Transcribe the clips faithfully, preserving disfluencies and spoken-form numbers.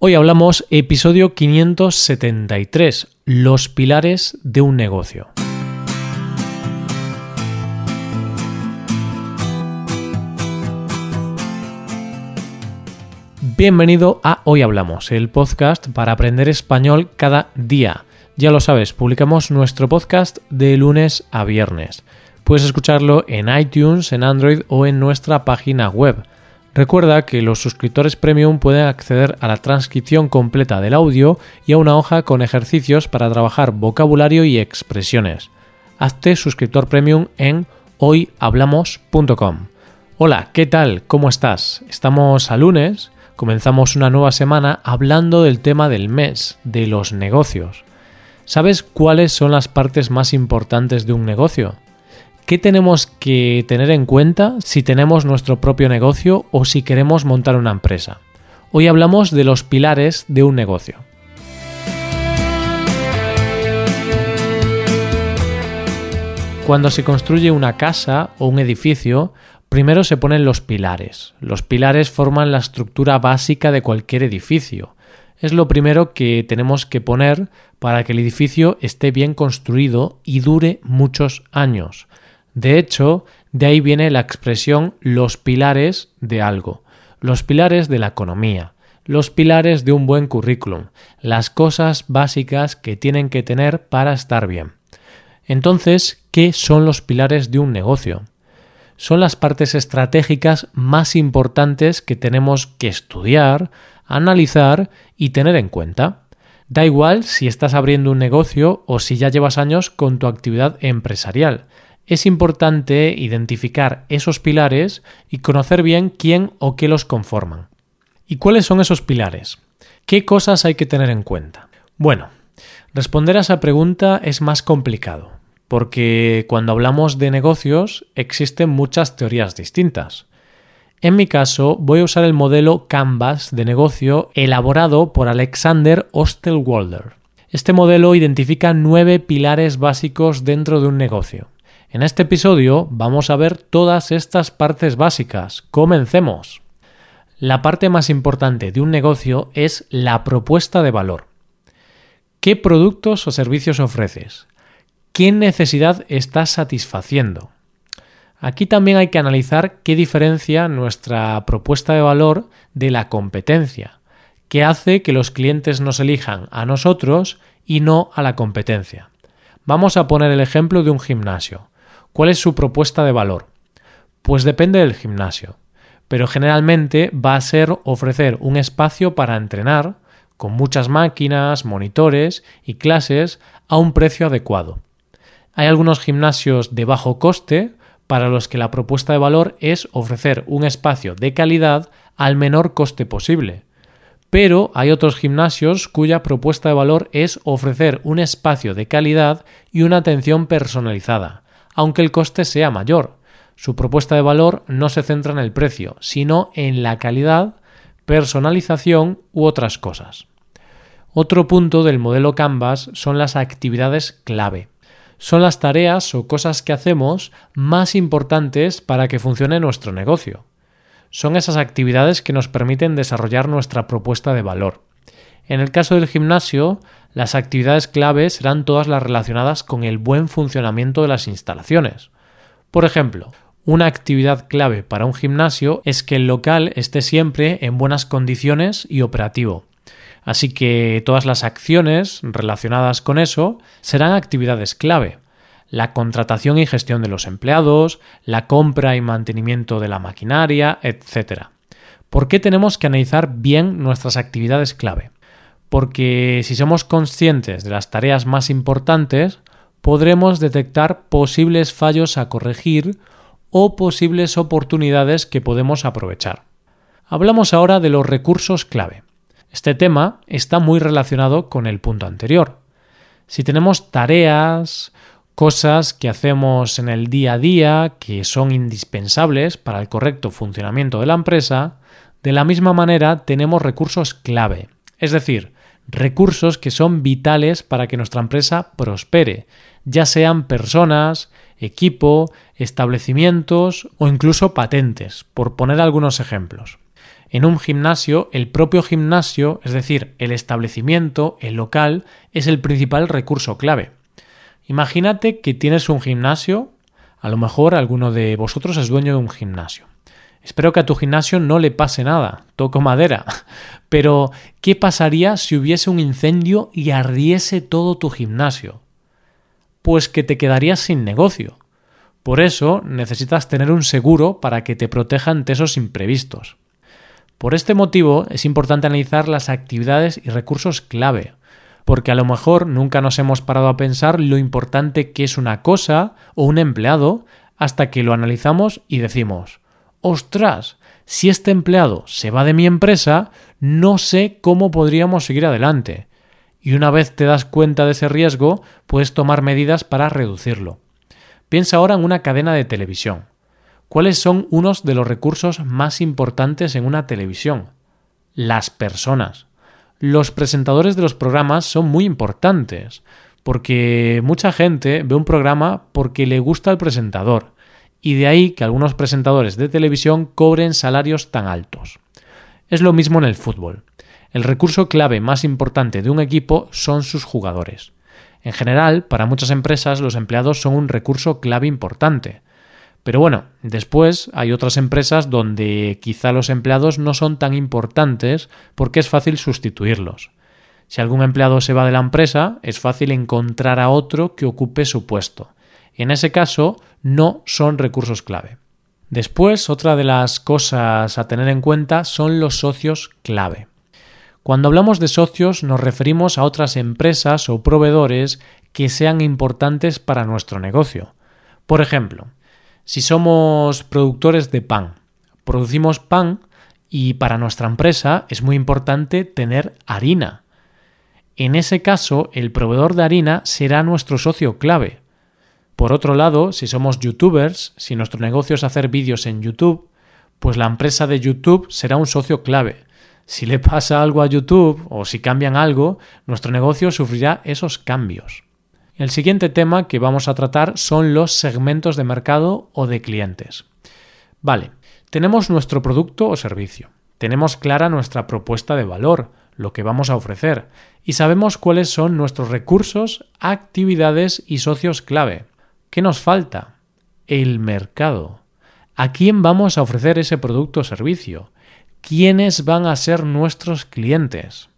Hoy hablamos episodio quinientos setenta y tres, los pilares de un negocio. Bienvenido a Hoy Hablamos, el podcast para aprender español cada día. Ya lo sabes, publicamos nuestro podcast de lunes a viernes. Puedes escucharlo en iTunes, en Android o en nuestra página web. Recuerda que los suscriptores Premium pueden acceder a la transcripción completa del audio y a una hoja con ejercicios para trabajar vocabulario y expresiones. Hazte suscriptor Premium en hoy hablamos punto com. Hola, ¿qué tal? ¿Cómo estás? Estamos a lunes, comenzamos una nueva semana hablando del tema del mes, de los negocios. ¿Sabes cuáles son las partes más importantes de un negocio? ¿Qué tenemos que tener en cuenta si tenemos nuestro propio negocio o si queremos montar una empresa? Hoy hablamos de los pilares de un negocio. Cuando se construye una casa o un edificio, primero se ponen los pilares. Los pilares forman la estructura básica de cualquier edificio. Es lo primero que tenemos que poner para que el edificio esté bien construido y dure muchos años. De hecho, de ahí viene la expresión los pilares de algo, los pilares de la economía, los pilares de un buen currículum, las cosas básicas que tienen que tener para estar bien. Entonces, ¿qué son los pilares de un negocio? Son las partes estratégicas más importantes que tenemos que estudiar, analizar y tener en cuenta. Da igual si estás abriendo un negocio o si ya llevas años con tu actividad empresarial. Es importante identificar esos pilares y conocer bien quién o qué los conforman. ¿Y cuáles son esos pilares? ¿Qué cosas hay que tener en cuenta? Bueno, responder a esa pregunta es más complicado, porque cuando hablamos de negocios existen muchas teorías distintas. En mi caso, voy a usar el modelo Canvas de negocio elaborado por Alexander Osterwalder. Este modelo identifica nueve pilares básicos dentro de un negocio. En este episodio vamos a ver todas estas partes básicas. ¡Comencemos! La parte más importante de un negocio es la propuesta de valor. ¿Qué productos o servicios ofreces? ¿Qué necesidad estás satisfaciendo? Aquí también hay que analizar qué diferencia nuestra propuesta de valor de la competencia, qué hace que los clientes nos elijan a nosotros y no a la competencia. Vamos a poner el ejemplo de un gimnasio. ¿Cuál es su propuesta de valor? Pues depende del gimnasio, pero generalmente va a ser ofrecer un espacio para entrenar con muchas máquinas, monitores y clases a un precio adecuado. Hay algunos gimnasios de bajo coste para los que la propuesta de valor es ofrecer un espacio de calidad al menor coste posible. Pero hay otros gimnasios cuya propuesta de valor es ofrecer un espacio de calidad y una atención personalizada, aunque el coste sea mayor. Su propuesta de valor no se centra en el precio, sino en la calidad, personalización u otras cosas. Otro punto del modelo Canvas son las actividades clave. Son las tareas o cosas que hacemos más importantes para que funcione nuestro negocio. Son esas actividades que nos permiten desarrollar nuestra propuesta de valor. En el caso del gimnasio, las actividades clave serán todas las relacionadas con el buen funcionamiento de las instalaciones. Por ejemplo, una actividad clave para un gimnasio es que el local esté siempre en buenas condiciones y operativo. Así que todas las acciones relacionadas con eso serán actividades clave. La contratación y gestión de los empleados, la compra y mantenimiento de la maquinaria, etcétera. ¿Por qué tenemos que analizar bien nuestras actividades clave? Porque si somos conscientes de las tareas más importantes, podremos detectar posibles fallos a corregir o posibles oportunidades que podemos aprovechar. Hablamos ahora de los recursos clave. Este tema está muy relacionado con el punto anterior. Si tenemos tareas, cosas que hacemos en el día a día que son indispensables para el correcto funcionamiento de la empresa, de la misma manera tenemos recursos clave, es decir, recursos que son vitales para que nuestra empresa prospere, ya sean personas, equipo, establecimientos o incluso patentes, por poner algunos ejemplos. En un gimnasio, el propio gimnasio, es decir, el establecimiento, el local, es el principal recurso clave. Imagínate que tienes un gimnasio, a lo mejor alguno de vosotros es dueño de un gimnasio. Espero que a tu gimnasio no le pase nada, toco madera. Pero, ¿qué pasaría si hubiese un incendio y ardiese todo tu gimnasio? Pues que te quedarías sin negocio. Por eso necesitas tener un seguro para que te proteja ante esos imprevistos. Por este motivo es importante analizar las actividades y recursos clave, porque a lo mejor nunca nos hemos parado a pensar lo importante que es una cosa o un empleado hasta que lo analizamos y decimos: «Ostras, si este empleado se va de mi empresa, no sé cómo podríamos seguir adelante». Y una vez te das cuenta de ese riesgo, puedes tomar medidas para reducirlo. Piensa ahora en una cadena de televisión. ¿Cuáles son unos de los recursos más importantes en una televisión? Las personas. Los presentadores de los programas son muy importantes, porque mucha gente ve un programa porque le gusta el presentador, y de ahí que algunos presentadores de televisión cobren salarios tan altos. Es lo mismo en el fútbol. El recurso clave más importante de un equipo son sus jugadores. En general, para muchas empresas, los empleados son un recurso clave importante. Pero bueno, después hay otras empresas donde quizá los empleados no son tan importantes porque es fácil sustituirlos. Si algún empleado se va de la empresa, es fácil encontrar a otro que ocupe su puesto. En ese caso, no son recursos clave. Después, otra de las cosas a tener en cuenta son los socios clave. Cuando hablamos de socios, nos referimos a otras empresas o proveedores que sean importantes para nuestro negocio. Por ejemplo, si somos productores de pan, producimos pan y para nuestra empresa es muy importante tener harina. En ese caso, el proveedor de harina será nuestro socio clave. Por otro lado, si somos YouTubers, si nuestro negocio es hacer vídeos en YouTube, pues la empresa de YouTube será un socio clave. Si le pasa algo a YouTube o si cambian algo, nuestro negocio sufrirá esos cambios. El siguiente tema que vamos a tratar son los segmentos de mercado o de clientes. Vale, tenemos nuestro producto o servicio, tenemos clara nuestra propuesta de valor, lo que vamos a ofrecer, y sabemos cuáles son nuestros recursos, actividades y socios clave. ¿Qué nos falta? El mercado. ¿A quién vamos a ofrecer ese producto o servicio? ¿Quiénes van a ser nuestros clientes?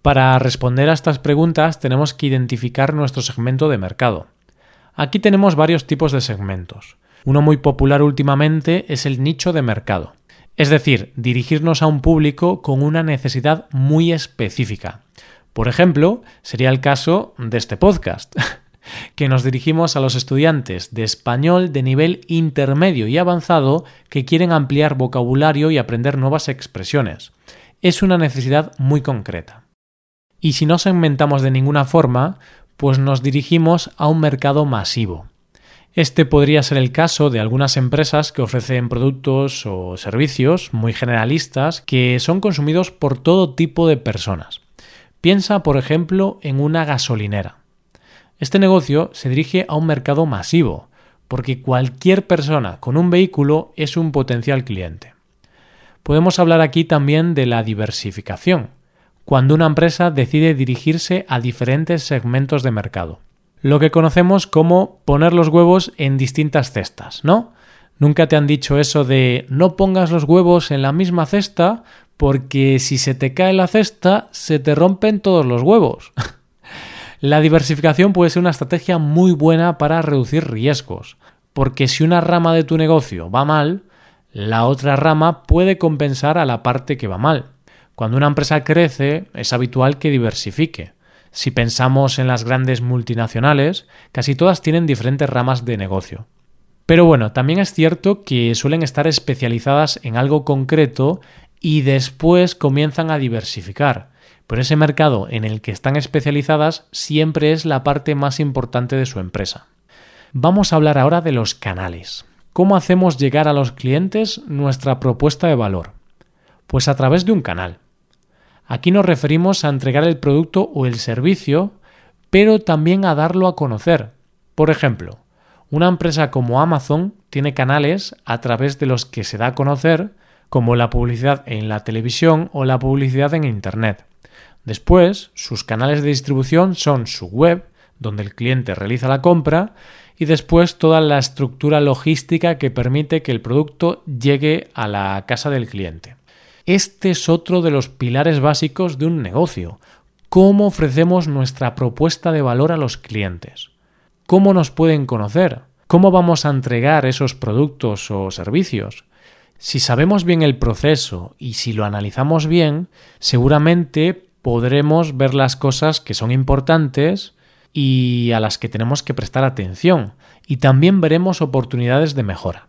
Para responder a estas preguntas tenemos que identificar nuestro segmento de mercado. Aquí tenemos varios tipos de segmentos. Uno muy popular últimamente es el nicho de mercado, es decir, dirigirnos a un público con una necesidad muy específica. Por ejemplo, sería el caso de este podcast, que nos dirigimos a los estudiantes de español de nivel intermedio y avanzado que quieren ampliar vocabulario y aprender nuevas expresiones. Es una necesidad muy concreta. Y si no segmentamos de ninguna forma, pues nos dirigimos a un mercado masivo. Este podría ser el caso de algunas empresas que ofrecen productos o servicios muy generalistas que son consumidos por todo tipo de personas. Piensa, por ejemplo, en una gasolinera. Este negocio se dirige a un mercado masivo, porque cualquier persona con un vehículo es un potencial cliente. Podemos hablar aquí también de la diversificación, cuando una empresa decide dirigirse a diferentes segmentos de mercado. Lo que conocemos como poner los huevos en distintas cestas, ¿no? Nunca te han dicho eso de no pongas los huevos en la misma cesta porque si se te cae la cesta se te rompen todos los huevos. La diversificación puede ser una estrategia muy buena para reducir riesgos, porque si una rama de tu negocio va mal, la otra rama puede compensar a la parte que va mal. Cuando una empresa crece, es habitual que diversifique. Si pensamos en las grandes multinacionales, casi todas tienen diferentes ramas de negocio. Pero bueno, también es cierto que suelen estar especializadas en algo concreto y después comienzan a diversificar. Pero ese mercado en el que están especializadas siempre es la parte más importante de su empresa. Vamos a hablar ahora de los canales. ¿Cómo hacemos llegar a los clientes nuestra propuesta de valor? Pues a través de un canal. Aquí nos referimos a entregar el producto o el servicio, pero también a darlo a conocer. Por ejemplo, una empresa como Amazon tiene canales a través de los que se da a conocer, como la publicidad en la televisión o la publicidad en Internet. Después, sus canales de distribución son su web, donde el cliente realiza la compra, y después toda la estructura logística que permite que el producto llegue a la casa del cliente. Este es otro de los pilares básicos de un negocio. ¿Cómo ofrecemos nuestra propuesta de valor a los clientes? ¿Cómo nos pueden conocer? ¿Cómo vamos a entregar esos productos o servicios? Si sabemos bien el proceso y si lo analizamos bien, seguramente podremos ver las cosas que son importantes y a las que tenemos que prestar atención, y también veremos oportunidades de mejora.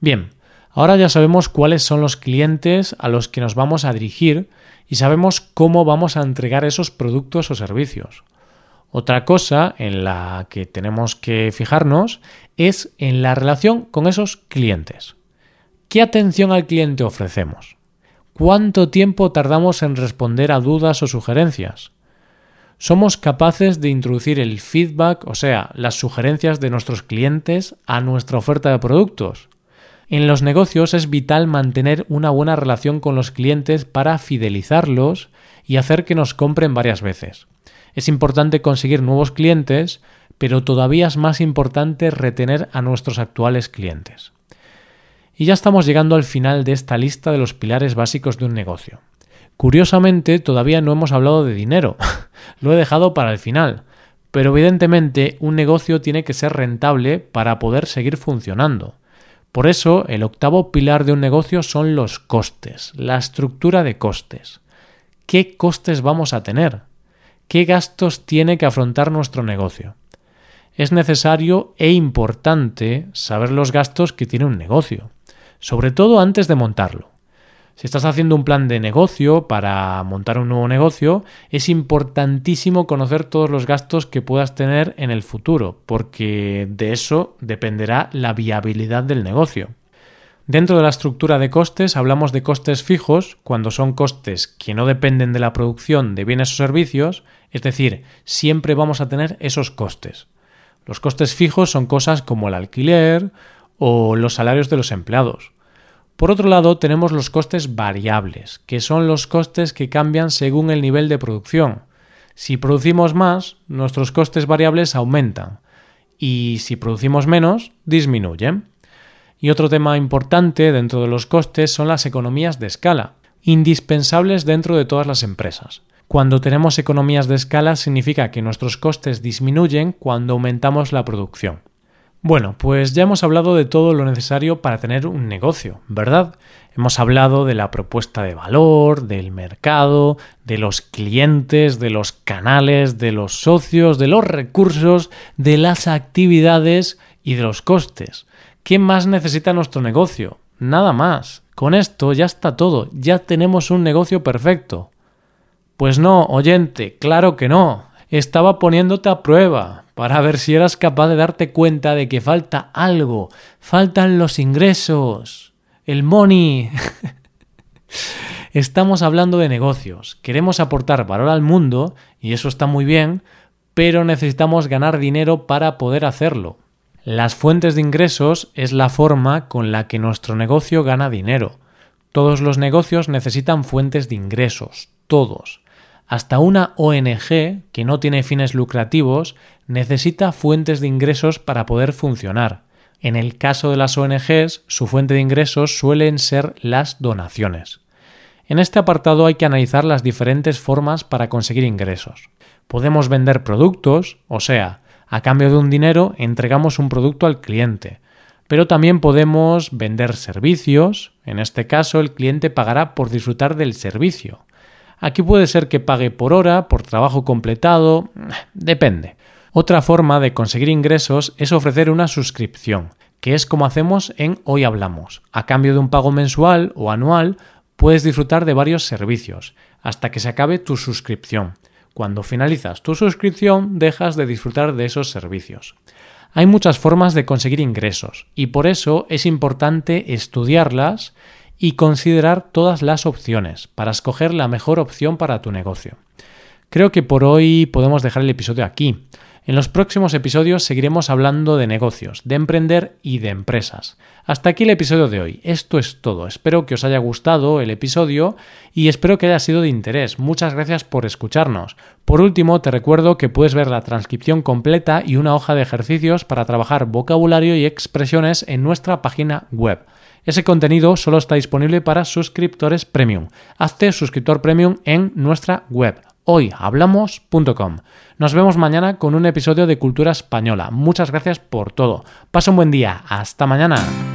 Bien, ahora ya sabemos cuáles son los clientes a los que nos vamos a dirigir y sabemos cómo vamos a entregar esos productos o servicios. Otra cosa en la que tenemos que fijarnos es en la relación con esos clientes. ¿Qué atención al cliente ofrecemos? ¿Cuánto tiempo tardamos en responder a dudas o sugerencias? ¿Somos capaces de introducir el feedback, o sea, las sugerencias de nuestros clientes a nuestra oferta de productos? En los negocios es vital mantener una buena relación con los clientes para fidelizarlos y hacer que nos compren varias veces. Es importante conseguir nuevos clientes, pero todavía es más importante retener a nuestros actuales clientes. Y ya estamos llegando al final de esta lista de los pilares básicos de un negocio. Curiosamente, todavía no hemos hablado de dinero. Lo he dejado para el final. Pero evidentemente, un negocio tiene que ser rentable para poder seguir funcionando. Por eso, el octavo pilar de un negocio son los costes, la estructura de costes. ¿Qué costes vamos a tener? ¿Qué gastos tiene que afrontar nuestro negocio? Es necesario e importante saber los gastos que tiene un negocio, sobre todo antes de montarlo. Si estás haciendo un plan de negocio para montar un nuevo negocio, es importantísimo conocer todos los gastos que puedas tener en el futuro, porque de eso dependerá la viabilidad del negocio. Dentro de la estructura de costes hablamos de costes fijos, cuando son costes que no dependen de la producción de bienes o servicios, es decir, siempre vamos a tener esos costes. Los costes fijos son cosas como el alquiler o los salarios de los empleados. Por otro lado, tenemos los costes variables, que son los costes que cambian según el nivel de producción. Si producimos más, nuestros costes variables aumentan y si producimos menos, disminuyen. Y otro tema importante dentro de los costes son las economías de escala, indispensables dentro de todas las empresas. Cuando tenemos economías de escala significa que nuestros costes disminuyen cuando aumentamos la producción. Bueno, pues ya hemos hablado de todo lo necesario para tener un negocio, ¿verdad? Hemos hablado de la propuesta de valor, del mercado, de los clientes, de los canales, de los socios, de los recursos, de las actividades y de los costes. ¿Qué más necesita nuestro negocio? Nada más. Con esto ya está todo. Ya tenemos un negocio perfecto. Pues no, oyente, claro que no. Estaba poniéndote a prueba para ver si eras capaz de darte cuenta de que falta algo. Faltan los ingresos. El money. Estamos hablando de negocios. Queremos aportar valor al mundo y eso está muy bien, pero necesitamos ganar dinero para poder hacerlo. Las fuentes de ingresos es la forma con la que nuestro negocio gana dinero. Todos los negocios necesitan fuentes de ingresos. Todos. Hasta una O N G, que no tiene fines lucrativos, necesita fuentes de ingresos para poder funcionar. En el caso de las O N Ges, su fuente de ingresos suelen ser las donaciones. En este apartado hay que analizar las diferentes formas para conseguir ingresos. Podemos vender productos, o sea, a cambio de un dinero entregamos un producto al cliente. Pero también podemos vender servicios, en este caso el cliente pagará por disfrutar del servicio. Aquí puede ser que pague por hora, por trabajo completado, depende. Otra forma de conseguir ingresos es ofrecer una suscripción, que es como hacemos en Hoy Hablamos. A cambio de un pago mensual o anual, puedes disfrutar de varios servicios, hasta que se acabe tu suscripción. Cuando finalizas tu suscripción, dejas de disfrutar de esos servicios. Hay muchas formas de conseguir ingresos, y por eso es importante estudiarlas y considerar todas las opciones para escoger la mejor opción para tu negocio. Creo que por hoy podemos dejar el episodio aquí. En los próximos episodios seguiremos hablando de negocios, de emprender y de empresas. Hasta aquí el episodio de hoy. Esto es todo. Espero que os haya gustado el episodio y espero que haya sido de interés. Muchas gracias por escucharnos. Por último, te recuerdo que puedes ver la transcripción completa y una hoja de ejercicios para trabajar vocabulario y expresiones en nuestra página web. Ese contenido solo está disponible para suscriptores premium. Hazte suscriptor premium en nuestra web. hoy hablamos punto com. Nos vemos mañana con un episodio de Cultura Española. Muchas gracias por todo. Pasa un buen día. Hasta mañana.